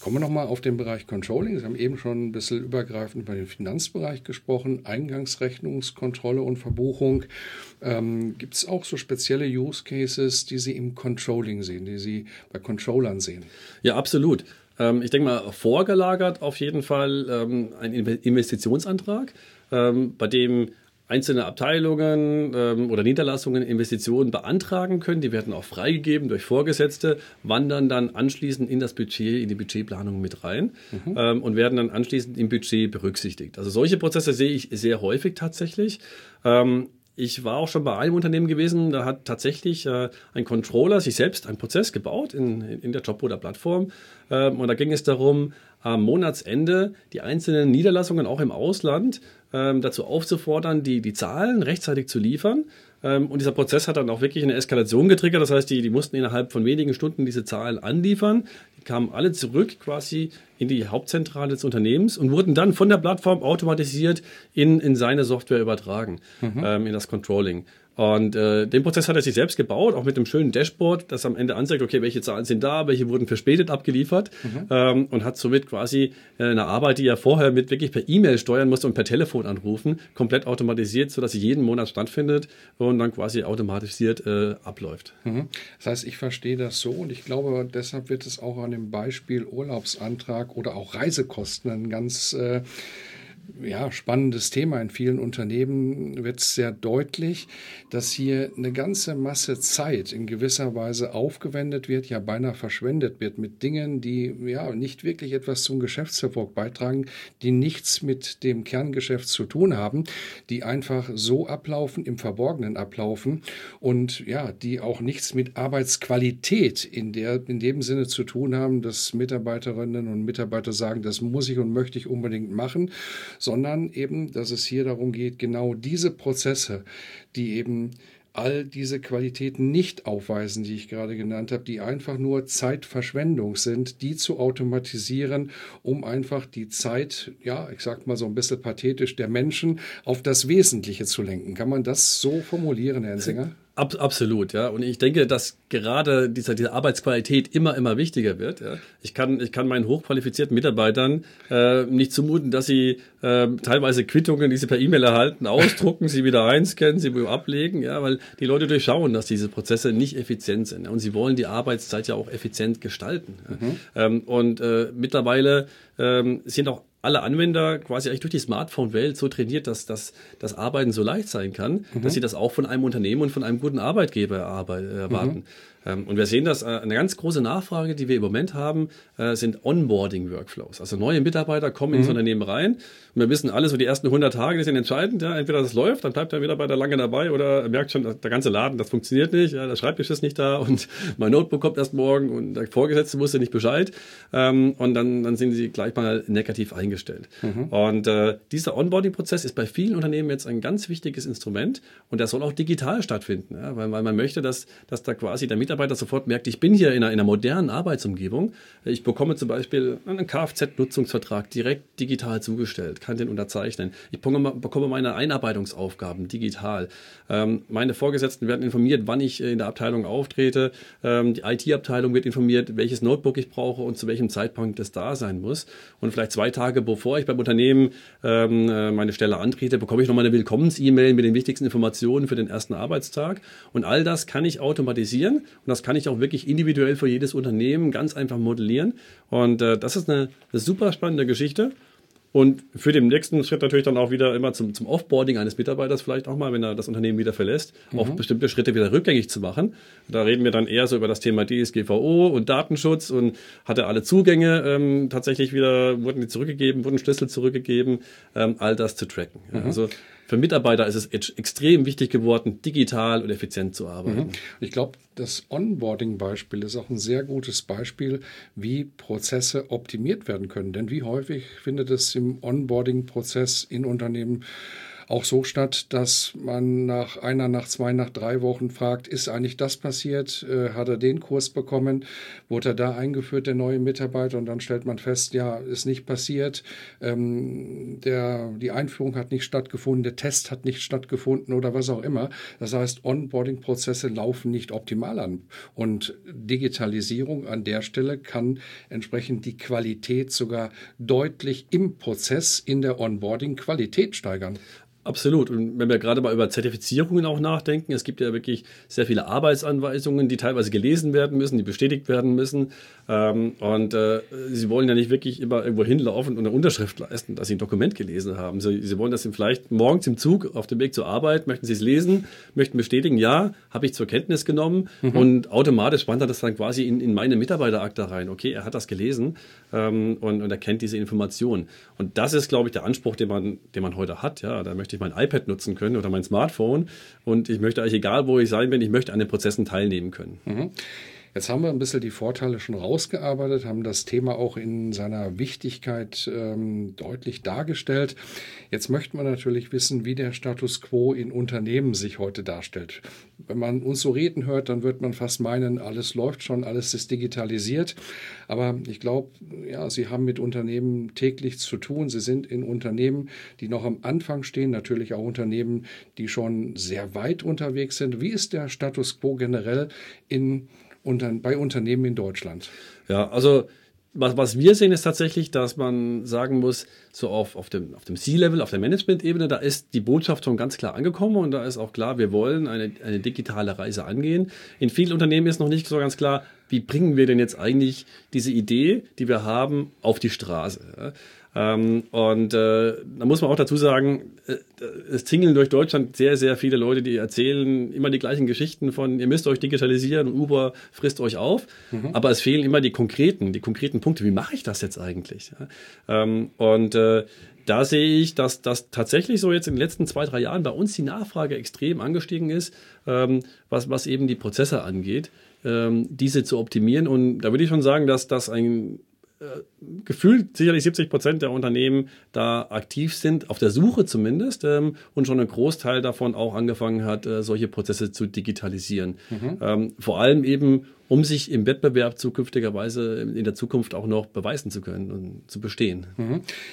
Kommen wir nochmal auf den Bereich Controlling. Sie haben eben schon ein bisschen übergreifend über den Finanzbereich gesprochen, Eingangsrechnungskontrolle und Verbuchung. Gibt es auch so spezielle Use Cases, die Sie im Controlling sehen, die Sie bei Controllern sehen? Ja, absolut. Ich denke mal, vorgelagert auf jeden Fall ein Investitionsantrag, bei dem einzelne Abteilungen oder Niederlassungen Investitionen beantragen können. Die werden auch freigegeben durch Vorgesetzte, wandern dann anschließend in das Budget, in die Budgetplanung mit rein und werden dann anschließend im Budget berücksichtigt. Also solche Prozesse sehe ich sehr häufig tatsächlich. Ich war auch schon bei einem Unternehmen gewesen, da hat tatsächlich ein Controller sich selbst einen Prozess gebaut in der JobRouter-Plattform. Und da ging es darum, am Monatsende die einzelnen Niederlassungen auch im Ausland dazu aufzufordern, die Zahlen rechtzeitig zu liefern. Und dieser Prozess hat dann auch wirklich eine Eskalation getriggert. Das heißt, die mussten innerhalb von wenigen Stunden diese Zahlen anliefern. Die kamen alle zurück quasi in die Hauptzentrale des Unternehmens und wurden dann von der Plattform automatisiert in seine Software übertragen, in das Controlling. Und den Prozess hat er sich selbst gebaut, auch mit einem schönen Dashboard, das am Ende anzeigt, okay, welche Zahlen sind da, welche wurden verspätet abgeliefert und hat somit quasi eine Arbeit, die er vorher mit wirklich per E-Mail steuern musste und per Telefon anrufen, komplett automatisiert, sodass sie jeden Monat stattfindet und dann quasi automatisiert abläuft. Das heißt, ich verstehe das so und ich glaube, deshalb wird es auch an dem Beispiel Urlaubsantrag oder auch Reisekosten ein ganz spannendes Thema. In vielen Unternehmen wird es sehr deutlich, dass hier eine ganze Masse Zeit in gewisser Weise aufgewendet wird, ja beinahe verschwendet wird mit Dingen, die nicht wirklich etwas zum Geschäftserfolg beitragen, die nichts mit dem Kerngeschäft zu tun haben, die einfach so ablaufen, im Verborgenen ablaufen und die auch nichts mit Arbeitsqualität in dem Sinne zu tun haben, dass Mitarbeiterinnen und Mitarbeiter sagen, das muss ich und möchte ich unbedingt machen, sondern eben, dass es hier darum geht, genau diese Prozesse, die eben all diese Qualitäten nicht aufweisen, die ich gerade genannt habe, die einfach nur Zeitverschwendung sind, die zu automatisieren, um einfach die Zeit, ich sag mal so ein bisschen pathetisch, der Menschen auf das Wesentliche zu lenken. Kann man das so formulieren, Herr Ensinger? Absolut, ja. Und ich denke, dass gerade diese Arbeitsqualität immer wichtiger wird. Ja. Ich kann meinen hochqualifizierten Mitarbeitern nicht zumuten, dass sie teilweise Quittungen, die sie per E-Mail erhalten, ausdrucken, sie wieder einscannen, sie ablegen, ja, weil die Leute durchschauen, dass diese Prozesse nicht effizient sind. Ja. Und sie wollen die Arbeitszeit ja auch effizient gestalten. Ja. Mittlerweile sind auch alle Anwender quasi eigentlich durch die Smartphone-Welt so trainiert, dass das Arbeiten so leicht sein kann, dass sie das auch von einem Unternehmen und von einem guten Arbeitgeber erwarten. Und wir sehen das, eine ganz große Nachfrage, die wir im Moment haben, sind Onboarding-Workflows. Also neue Mitarbeiter kommen ins Unternehmen rein und wir wissen alle, so die ersten 100 Tage, die sind entscheidend. Ja, entweder das läuft, dann bleibt der Mitarbeiter lange dabei oder er merkt schon, der ganze Laden, das funktioniert nicht, ja, der Schreibtisch ist nicht da und mein Notebook kommt erst morgen und der Vorgesetzte wusste nicht Bescheid. Und dann sind sie gleich mal negativ eingestellt. Und dieser Onboarding-Prozess ist bei vielen Unternehmen jetzt ein ganz wichtiges Instrument und der soll auch digital stattfinden, ja, weil man möchte, dass da quasi der Mitarbeiter sofort merkt, ich bin hier in einer modernen Arbeitsumgebung. Ich bekomme zum Beispiel einen Kfz-Nutzungsvertrag direkt digital zugestellt, kann den unterzeichnen. Ich bekomme meine Einarbeitungsaufgaben digital. Meine Vorgesetzten werden informiert, wann ich in der Abteilung auftrete. Die IT-Abteilung wird informiert, welches Notebook ich brauche und zu welchem Zeitpunkt das da sein muss. Und vielleicht 2 Tage bevor ich beim Unternehmen meine Stelle antrete, bekomme ich nochmal eine Willkommens-E-Mail mit den wichtigsten Informationen für den ersten Arbeitstag. Und all das kann ich automatisieren. Und das kann ich auch wirklich individuell für jedes Unternehmen ganz einfach modellieren. Und das ist eine super spannende Geschichte. Und für den nächsten Schritt natürlich dann auch wieder immer zum Offboarding eines Mitarbeiters vielleicht auch mal, wenn er das Unternehmen wieder verlässt, auch bestimmte Schritte wieder rückgängig zu machen. Da reden wir dann eher so über das Thema DSGVO und Datenschutz und hat er alle Zugänge tatsächlich wieder, wurden die zurückgegeben, wurden Schlüssel zurückgegeben, all das zu tracken. Ja. Also für Mitarbeiter ist es extrem wichtig geworden, digital und effizient zu arbeiten. Ich glaube, das Onboarding-Beispiel ist auch ein sehr gutes Beispiel, wie Prozesse optimiert werden können. Denn wie häufig findet es im Onboarding-Prozess in Unternehmen auch so statt, dass man nach einer, nach zwei, nach drei Wochen fragt, ist eigentlich das passiert? Hat er den Kurs bekommen? Wurde er da eingeführt, der neue Mitarbeiter? Und dann stellt man fest, ja, ist nicht passiert. Die Einführung hat nicht stattgefunden, der Test hat nicht stattgefunden oder was auch immer. Das heißt, Onboarding-Prozesse laufen nicht optimal an. Und Digitalisierung an der Stelle kann entsprechend die Qualität sogar deutlich im Prozess, in der Onboarding-Qualität steigern. Absolut. Und wenn wir gerade mal über Zertifizierungen auch nachdenken, es gibt ja wirklich sehr viele Arbeitsanweisungen, die teilweise gelesen werden müssen, die bestätigt werden müssen. Und sie wollen ja nicht wirklich immer irgendwo hinlaufen und eine Unterschrift leisten, dass sie ein Dokument gelesen haben. Sie wollen das vielleicht morgens im Zug auf dem Weg zur Arbeit, möchten sie es lesen, möchten bestätigen, ja, habe ich zur Kenntnis genommen. Und automatisch wandert das dann quasi in meine Mitarbeiterakte rein. Okay, er hat das gelesen und er kennt diese Informationen. Und das ist, glaube ich, der Anspruch, den man heute hat. Ja, da möchte ich mein iPad nutzen können oder mein Smartphone und ich möchte eigentlich, egal wo ich sein bin, ich möchte an den Prozessen teilnehmen können. Jetzt haben wir ein bisschen die Vorteile schon rausgearbeitet, haben das Thema auch in seiner Wichtigkeit deutlich dargestellt. Jetzt möchten wir natürlich wissen, wie der Status quo in Unternehmen sich heute darstellt. Wenn man uns so reden hört, dann wird man fast meinen, alles läuft schon, alles ist digitalisiert. Aber ich glaube, ja, Sie haben mit Unternehmen täglich zu tun. Sie sind in Unternehmen, die noch am Anfang stehen, natürlich auch Unternehmen, die schon sehr weit unterwegs sind. Wie ist der Status quo generell bei Unternehmen in Deutschland? Ja, also was wir sehen, ist tatsächlich, dass man sagen muss, so auf dem C-Level, auf der Management-Ebene, da ist die Botschaft schon ganz klar angekommen und da ist auch klar, wir wollen eine digitale Reise angehen. In vielen Unternehmen ist noch nicht so ganz klar, wie bringen wir denn jetzt eigentlich diese Idee, die wir haben, auf die Straße. Da muss man auch dazu sagen, es tingeln durch Deutschland sehr, sehr viele Leute, die erzählen immer die gleichen Geschichten von, ihr müsst euch digitalisieren und Uber frisst euch auf. Aber es fehlen immer die konkreten Punkte. Wie mache ich das jetzt eigentlich? Da sehe ich, dass tatsächlich so jetzt in den letzten 2-3 Jahren bei uns die Nachfrage extrem angestiegen ist, was eben die Prozesse angeht, diese zu optimieren. Und da würde ich schon sagen, dass das ein gefühlt sicherlich 70% der Unternehmen da aktiv sind, auf der Suche zumindest, und schon ein Großteil davon auch angefangen hat, solche Prozesse zu digitalisieren. Vor allem eben, um sich im Wettbewerb zukünftigerweise in der Zukunft auch noch beweisen zu können und zu bestehen.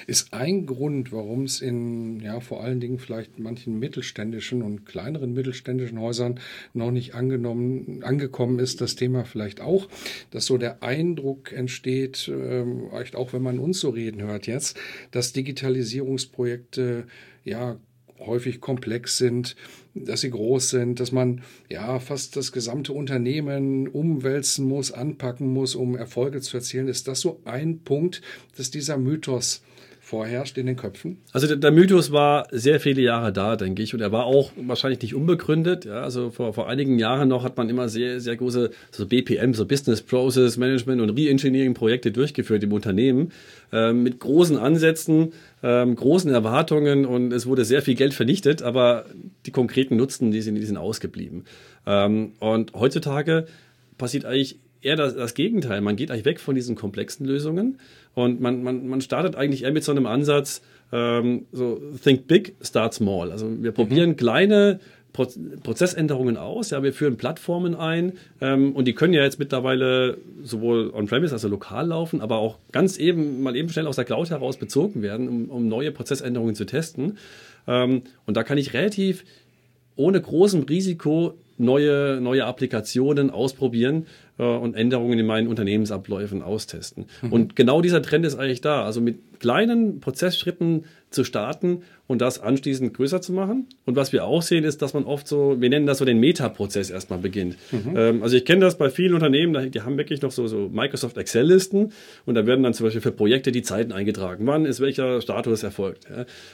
Ist ein Grund, warum es in vor allen Dingen vielleicht manchen mittelständischen und kleineren mittelständischen Häusern noch nicht angekommen ist, das Thema vielleicht auch, dass so der Eindruck entsteht, vielleicht auch wenn man uns so reden hört jetzt, dass Digitalisierungsprojekte häufig komplex sind, dass sie groß sind, dass man fast das gesamte Unternehmen umwälzen muss, anpacken muss, um Erfolge zu erzielen. Ist das so ein Punkt, dass dieser Mythos vorherrscht in den Köpfen? Also der Mythos war sehr viele Jahre da, denke ich. Und er war auch wahrscheinlich nicht unbegründet. Ja, also vor einigen Jahren noch hat man immer sehr, sehr große so BPM, so Business Process Management und Reengineering-Projekte durchgeführt im Unternehmen mit großen Ansätzen, großen Erwartungen und es wurde sehr viel Geld vernichtet, aber die konkreten Nutzen, die sind ausgeblieben. Und heutzutage passiert eigentlich eher das Gegenteil. Man geht eigentlich weg von diesen komplexen Lösungen und man startet eigentlich eher mit so einem Ansatz, so think big, start small. Also wir probieren kleine Prozessänderungen aus, wir führen Plattformen ein und die können ja jetzt mittlerweile sowohl on-premise, also lokal laufen, aber auch mal eben schnell aus der Cloud heraus bezogen werden, um neue Prozessänderungen zu testen. Und da kann ich relativ ohne großem Risiko neue Applikationen ausprobieren und Änderungen in meinen Unternehmensabläufen austesten. Und genau dieser Trend ist eigentlich da. Also mit kleinen Prozessschritten zu starten und das anschließend größer zu machen. Und was wir auch sehen, ist, dass man oft so, wir nennen das so den Meta-Prozess erstmal beginnt. Also ich kenne das bei vielen Unternehmen, die haben wirklich noch so Microsoft Excel-Listen und da werden dann zum Beispiel für Projekte die Zeiten eingetragen. Wann ist welcher Status erfolgt?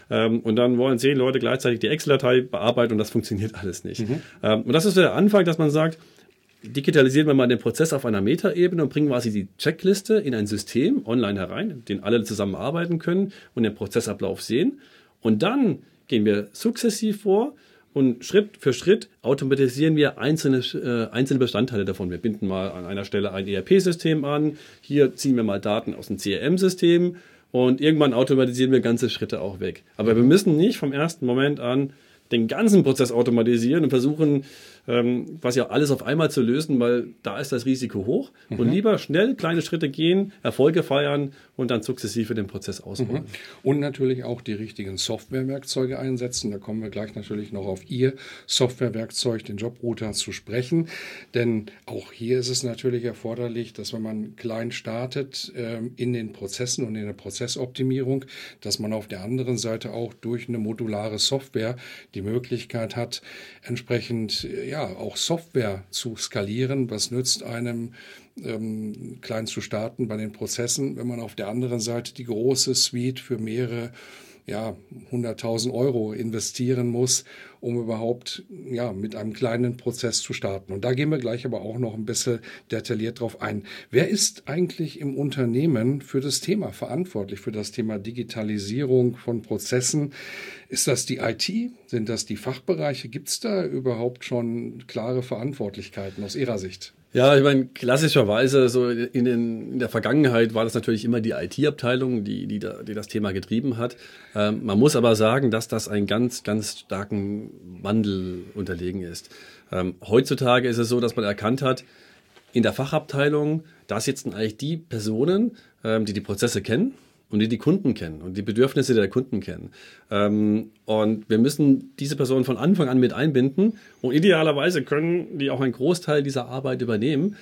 Und dann wollen 10 Leute gleichzeitig die Excel-Datei bearbeiten und das funktioniert alles nicht. Und das ist der Anfang, dass man sagt, digitalisieren wir mal den Prozess auf einer Metaebene und bringen quasi die Checkliste in ein System online herein, den alle zusammen arbeiten können und den Prozessablauf sehen. Und dann gehen wir sukzessiv vor und Schritt für Schritt automatisieren wir einzelne Bestandteile davon. Wir binden mal an einer Stelle ein ERP-System an, hier ziehen wir mal Daten aus dem CRM-System und irgendwann automatisieren wir ganze Schritte auch weg. Aber wir müssen nicht vom ersten Moment an den ganzen Prozess automatisieren und versuchen, quasi alles auf einmal zu lösen, weil da ist das Risiko hoch. Mhm. Und lieber schnell kleine Schritte gehen, Erfolge feiern und dann sukzessive den Prozess ausbauen. Mhm. Und natürlich auch die richtigen Softwarewerkzeuge einsetzen. Da kommen wir gleich natürlich noch auf Ihr Softwarewerkzeug, den JobRouter, zu sprechen. Denn auch hier ist es natürlich erforderlich, dass wenn man klein startet in den Prozessen und in der Prozessoptimierung, dass man auf der anderen Seite auch durch eine modulare Software die Möglichkeit hat, entsprechend auch Software zu skalieren. Was nützt einem, klein zu starten bei den Prozessen, wenn man auf der anderen Seite die große Suite für mehrere 100.000 € investieren muss, um überhaupt mit einem kleinen Prozess zu starten. Und da gehen wir gleich aber auch noch ein bisschen detailliert drauf ein. Wer ist eigentlich im Unternehmen für das Thema verantwortlich, für das Thema Digitalisierung von Prozessen? Ist das die IT? Sind das die Fachbereiche? Gibt es da überhaupt schon klare Verantwortlichkeiten aus Ihrer Sicht? Ja, ich meine, klassischerweise so in der Vergangenheit war das natürlich immer die IT-Abteilung, die das Thema getrieben hat. Man muss aber sagen, dass das einen ganz, ganz starken Wandel unterlegen ist. Heutzutage ist es so, dass man erkannt hat, in der Fachabteilung, da sitzen eigentlich die Personen, die Prozesse kennen und die Kunden kennen und die Bedürfnisse der Kunden kennen. Und wir müssen diese Personen von Anfang an mit einbinden und idealerweise können die auch einen Großteil dieser Arbeit übernehmen,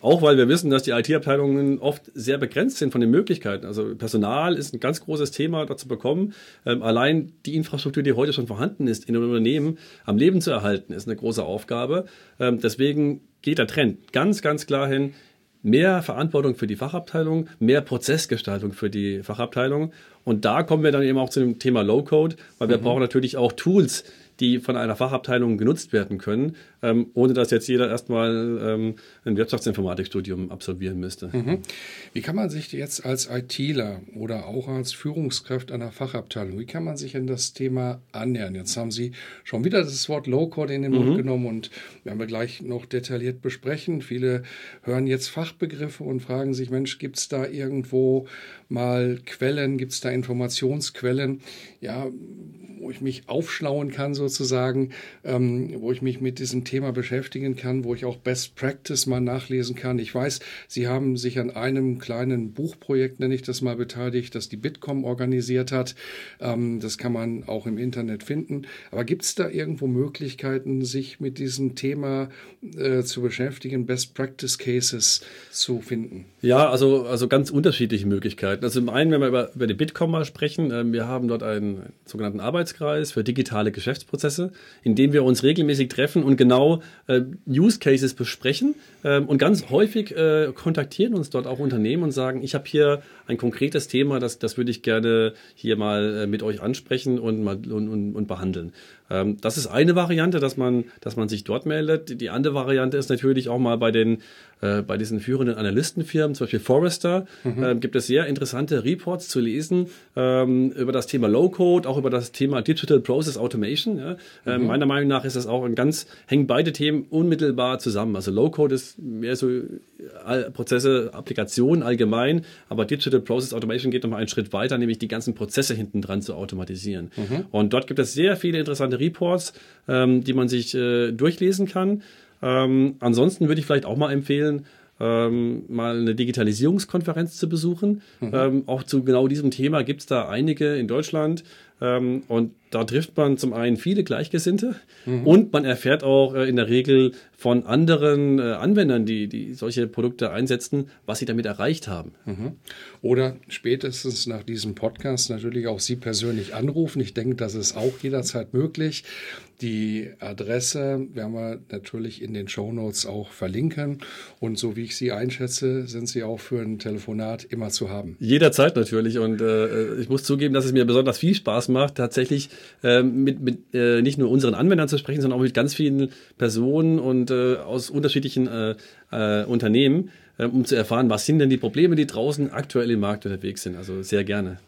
auch weil wir wissen, dass die IT-Abteilungen oft sehr begrenzt sind von den Möglichkeiten. Also Personal ist ein ganz großes Thema, da zu bekommen. Allein die Infrastruktur, die heute schon vorhanden ist, in einem Unternehmen am Leben zu erhalten, ist eine große Aufgabe. Deswegen geht der Trend ganz, ganz klar hin, mehr Verantwortung für die Fachabteilung, mehr Prozessgestaltung für die Fachabteilung. Und da kommen wir dann eben auch zu dem Thema Low-Code, weil wir brauchen natürlich auch Tools, die von einer Fachabteilung genutzt werden können, ohne dass jetzt jeder erstmal ein Wirtschaftsinformatikstudium absolvieren müsste. Mhm. Wie kann man sich jetzt als ITler oder auch als Führungskraft einer Fachabteilung, wie kann man sich an das Thema annähern? Jetzt haben Sie schon wieder das Wort Low-Code in den Mund genommen und werden wir gleich noch detailliert besprechen. Viele hören jetzt Fachbegriffe und fragen sich, Mensch, gibt es da irgendwo mal Quellen, gibt es da Informationsquellen, wo ich mich aufschlauen kann sozusagen, wo ich mich mit diesem Thema beschäftigen kann, wo ich auch Best Practice mal nachlesen kann. Ich weiß, Sie haben sich an einem kleinen Buchprojekt, nenne ich das mal, beteiligt, das die Bitkom organisiert hat. Das kann man auch im Internet finden. Aber gibt es da irgendwo Möglichkeiten, sich mit diesem Thema zu beschäftigen, Best Practice Cases zu finden? Ja, also ganz unterschiedliche Möglichkeiten. Also im einen, wenn wir über die Bitkom mal sprechen, wir haben dort einen sogenannten Arbeitskreis für digitale Geschäftsprozesse, in dem wir uns regelmäßig treffen und genau Use Cases besprechen und ganz häufig kontaktieren uns dort auch Unternehmen und sagen, ich habe hier ein konkretes Thema, das würde ich gerne hier mal mit euch ansprechen und behandeln. Das ist eine Variante, dass man sich dort meldet. Die andere Variante ist natürlich auch mal bei diesen führenden Analystenfirmen, zum Beispiel Forrester, gibt es sehr interessante Reports zu lesen über das Thema Low-Code, auch über das Thema Digital Process Automation. Ja. Meiner Meinung nach ist das auch hängen beide Themen unmittelbar zusammen. Also Low-Code ist mehr so Prozesse, Applikationen allgemein, aber Digital Process Automation geht nochmal einen Schritt weiter, nämlich die ganzen Prozesse hinten dran zu automatisieren. Und dort gibt es sehr viele interessante Reports, die man sich durchlesen kann. Ansonsten würde ich vielleicht auch mal empfehlen, mal eine Digitalisierungskonferenz zu besuchen. Auch zu genau diesem Thema gibt es da einige in Deutschland. Und da trifft man zum einen viele Gleichgesinnte und man erfährt auch in der Regel von anderen Anwendern, die solche Produkte einsetzen, was sie damit erreicht haben. Oder spätestens nach diesem Podcast natürlich auch Sie persönlich anrufen. Ich denke, das ist auch jederzeit möglich. Die Adresse werden wir natürlich in den Shownotes auch verlinken. Und so wie ich Sie einschätze, sind Sie auch für ein Telefonat immer zu haben. Jederzeit natürlich. Und ich muss zugeben, dass es mir besonders viel Spaß macht, tatsächlich mit nicht nur unseren Anwendern zu sprechen, sondern auch mit ganz vielen Personen und aus unterschiedlichen Unternehmen, um zu erfahren, was sind denn die Probleme, die draußen aktuell im Markt unterwegs sind. Also sehr gerne.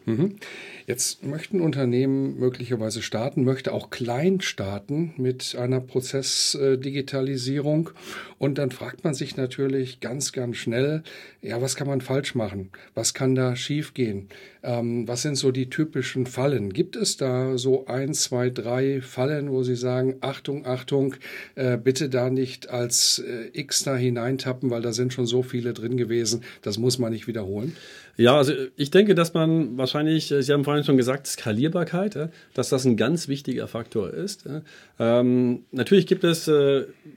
Jetzt möchte ein Unternehmen möglicherweise starten, möchte auch klein starten mit einer Prozessdigitalisierung. Und dann fragt man sich natürlich ganz, ganz schnell, ja, was kann man falsch machen? Was kann da schief gehen? Was sind so die typischen Fallen? Gibt es da so 1, 2, 3 Fallen, wo Sie sagen, Achtung, Achtung, bitte da nicht als X da hineintappen, weil da sind schon so viele drin gewesen, das muss man nicht wiederholen? Ja, also ich denke, dass man wahrscheinlich, Sie haben vorhin schon gesagt, Skalierbarkeit, dass das ein ganz wichtiger Faktor ist. Natürlich gibt es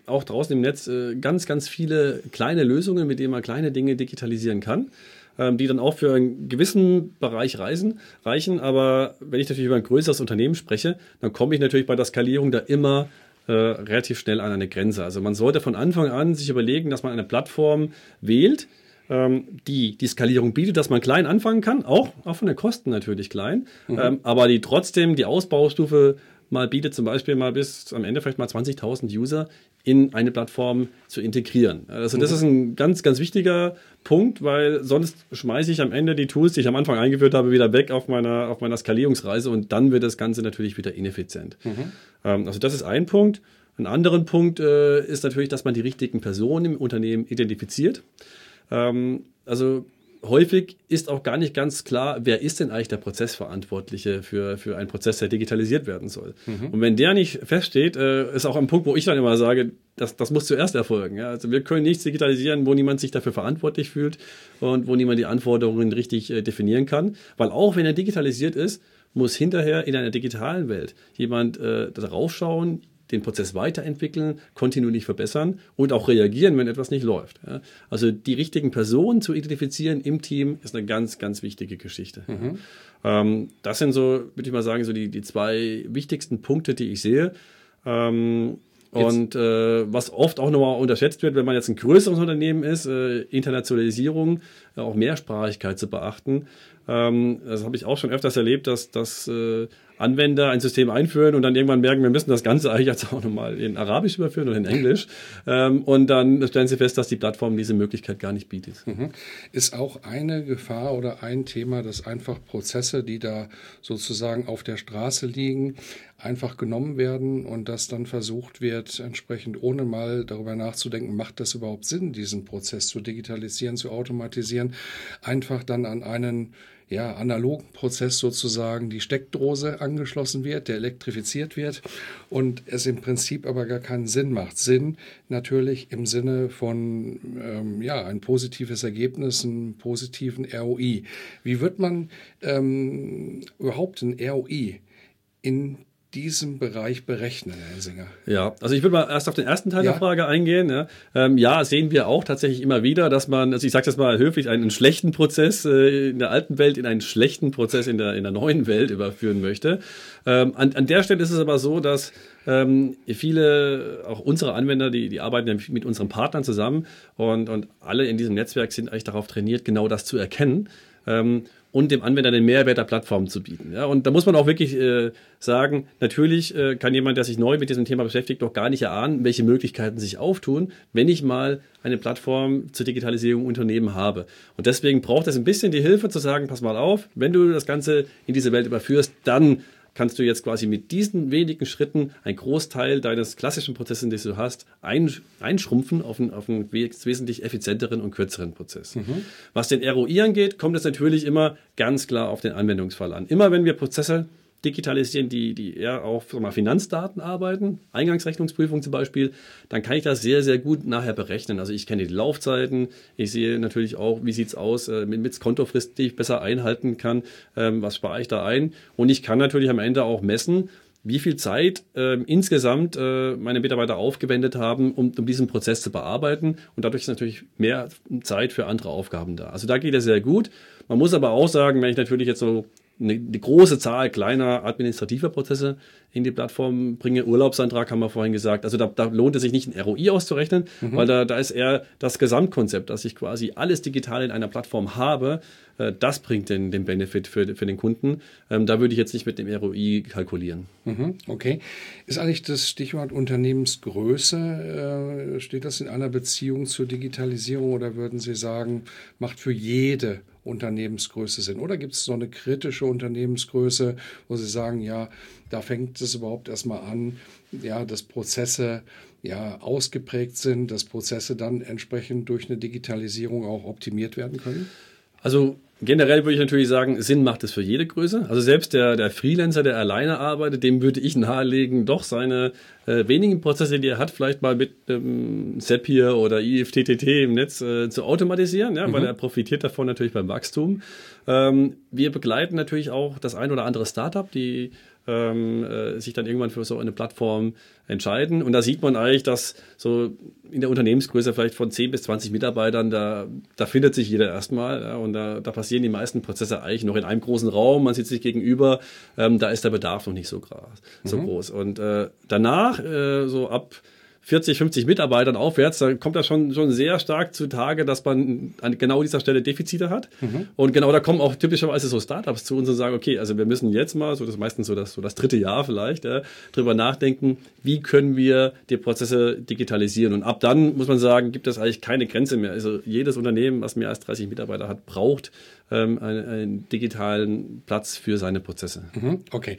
auch draußen im Netz ganz, ganz viele kleine Lösungen, mit denen man kleine Dinge digitalisieren kann, die dann auch für einen gewissen Bereich reichen. Aber wenn ich natürlich über ein größeres Unternehmen spreche, dann komme ich natürlich bei der Skalierung da immer relativ schnell an eine Grenze. Also man sollte von Anfang an sich überlegen, dass man eine Plattform wählt, die Skalierung bietet, dass man klein anfangen kann, auch von den Kosten natürlich klein, aber die trotzdem die Ausbaustufe mal bietet, zum Beispiel mal bis am Ende vielleicht mal 20.000 User in eine Plattform zu integrieren. Also das ist ein ganz, ganz wichtiger Punkt, weil sonst schmeiße ich am Ende die Tools, die ich am Anfang eingeführt habe, wieder weg auf meiner Skalierungsreise und dann wird das Ganze natürlich wieder ineffizient. Also das ist ein Punkt. Ein anderer Punkt ist natürlich, dass man die richtigen Personen im Unternehmen identifiziert. Also häufig ist auch gar nicht ganz klar, wer ist denn eigentlich der Prozessverantwortliche für einen Prozess, der digitalisiert werden soll. Und wenn der nicht feststeht, ist auch ein Punkt, wo ich dann immer sage, das muss zuerst erfolgen. Ja? Also wir können nichts digitalisieren, wo niemand sich dafür verantwortlich fühlt und wo niemand die Anforderungen richtig definieren kann. Weil auch wenn er digitalisiert ist, muss hinterher in einer digitalen Welt jemand darauf schauen, den Prozess weiterentwickeln, kontinuierlich verbessern und auch reagieren, wenn etwas nicht läuft. Also die richtigen Personen zu identifizieren im Team ist eine ganz, ganz wichtige Geschichte. Das sind so, würde ich mal sagen, so die 2 wichtigsten Punkte, die ich sehe. Und was oft auch nochmal unterschätzt wird, wenn man jetzt ein größeres Unternehmen ist, Internationalisierung, auch Mehrsprachigkeit zu beachten. Das habe ich auch schon öfters erlebt, dass Anwender ein System einführen und dann irgendwann merken, wir müssen das Ganze eigentlich jetzt auch nochmal in Arabisch überführen oder in Englisch. Und dann stellen sie fest, dass die Plattform diese Möglichkeit gar nicht bietet. Ist auch eine Gefahr oder ein Thema, dass einfach Prozesse, die da sozusagen auf der Straße liegen, einfach genommen werden und dass dann versucht wird, entsprechend ohne mal darüber nachzudenken, macht das überhaupt Sinn, diesen Prozess zu digitalisieren, zu automatisieren, einfach dann an einen analogen Prozess sozusagen die Steckdose angeschlossen wird, der elektrifiziert wird und es im Prinzip aber gar keinen Sinn macht. Sinn natürlich im Sinne von ein positives Ergebnis, einen positiven ROI. Wie wird man überhaupt ein ROI in diesem Bereich berechnen, Herr Ensinger? Ja, also ich würde mal erst auf den ersten Teil der Frage eingehen. Sehen wir auch tatsächlich immer wieder, dass man, also ich sage das mal höflich, einen schlechten Prozess in der alten Welt in einen schlechten Prozess in der neuen Welt überführen möchte. An der Stelle ist es aber so, dass viele, auch unsere Anwender, die arbeiten ja mit unseren Partnern zusammen und alle in diesem Netzwerk sind eigentlich darauf trainiert, genau das zu erkennen. Und dem Anwender den Mehrwert der Plattform zu bieten. Ja, und da muss man auch wirklich sagen, natürlich kann jemand, der sich neu mit diesem Thema beschäftigt, noch gar nicht erahnen, welche Möglichkeiten sich auftun, wenn ich mal eine Plattform zur Digitalisierung im Unternehmen habe. Und deswegen braucht es ein bisschen die Hilfe zu sagen, pass mal auf, wenn du das Ganze in diese Welt überführst, dann kannst du jetzt quasi mit diesen wenigen Schritten einen Großteil deines klassischen Prozesses, den du hast, einschrumpfen auf einen wesentlich effizienteren und kürzeren Prozess. Was den ROI angeht, kommt es natürlich immer ganz klar auf den Anwendungsfall an. Immer wenn wir Prozesse digitalisieren, die eher auf Finanzdaten arbeiten, Eingangsrechnungsprüfung zum Beispiel, dann kann ich das sehr, sehr gut nachher berechnen. Also ich kenne die Laufzeiten, ich sehe natürlich auch, wie sieht es aus mit Kontofristen, die ich besser einhalten kann, was spare ich da ein. Und ich kann natürlich am Ende auch messen, wie viel Zeit insgesamt meine Mitarbeiter aufgewendet haben, um diesen Prozess zu bearbeiten. Und dadurch ist natürlich mehr Zeit für andere Aufgaben da. Also da geht es sehr gut. Man muss aber auch sagen, wenn ich natürlich jetzt so eine große Zahl kleiner administrativer Prozesse in die Plattform bringe. Urlaubsantrag haben wir vorhin gesagt. Also da lohnt es sich nicht, ein ROI auszurechnen, weil da ist eher das Gesamtkonzept, dass ich quasi alles digital in einer Plattform habe. Das bringt den Benefit für den Kunden. Da würde ich jetzt nicht mit dem ROI kalkulieren. Okay. Ist eigentlich das Stichwort Unternehmensgröße, steht das in einer Beziehung zur Digitalisierung oder würden Sie sagen, macht für jede Unternehmensgröße sind? Oder gibt es so eine kritische Unternehmensgröße, wo Sie sagen, ja, da fängt es überhaupt erstmal an, ja, dass Prozesse ja ausgeprägt sind, dass Prozesse dann entsprechend durch eine Digitalisierung auch optimiert werden können? Also generell würde ich natürlich sagen, Sinn macht es für jede Größe. Also selbst der Freelancer, der alleine arbeitet, dem würde ich nahelegen, doch seine wenigen Prozesse, die er hat, vielleicht mal mit Zapier oder IFTTT im Netz zu automatisieren, ja, weil er profitiert davon natürlich beim Wachstum. Wir begleiten natürlich auch das ein oder andere Startup, die sich dann irgendwann für so eine Plattform entscheiden. Und da sieht man eigentlich, dass so in der Unternehmensgröße vielleicht von 10 bis 20 Mitarbeitern, da findet sich jeder erstmal. Ja, und da passieren die meisten Prozesse eigentlich noch in einem großen Raum. Man sitzt sich gegenüber, da ist der Bedarf noch nicht so groß. Und danach, so ab 40, 50 Mitarbeitern aufwärts, dann kommt das schon sehr stark zutage, dass man an genau dieser Stelle Defizite hat. Und genau da kommen auch typischerweise so Startups zu uns und sagen, okay, also wir müssen jetzt mal, so das meistens so das dritte Jahr vielleicht, drüber nachdenken, wie können wir die Prozesse digitalisieren. Und ab dann, muss man sagen, gibt es eigentlich keine Grenze mehr. Also jedes Unternehmen, was mehr als 30 Mitarbeiter hat, braucht einen digitalen Platz für seine Prozesse. Okay.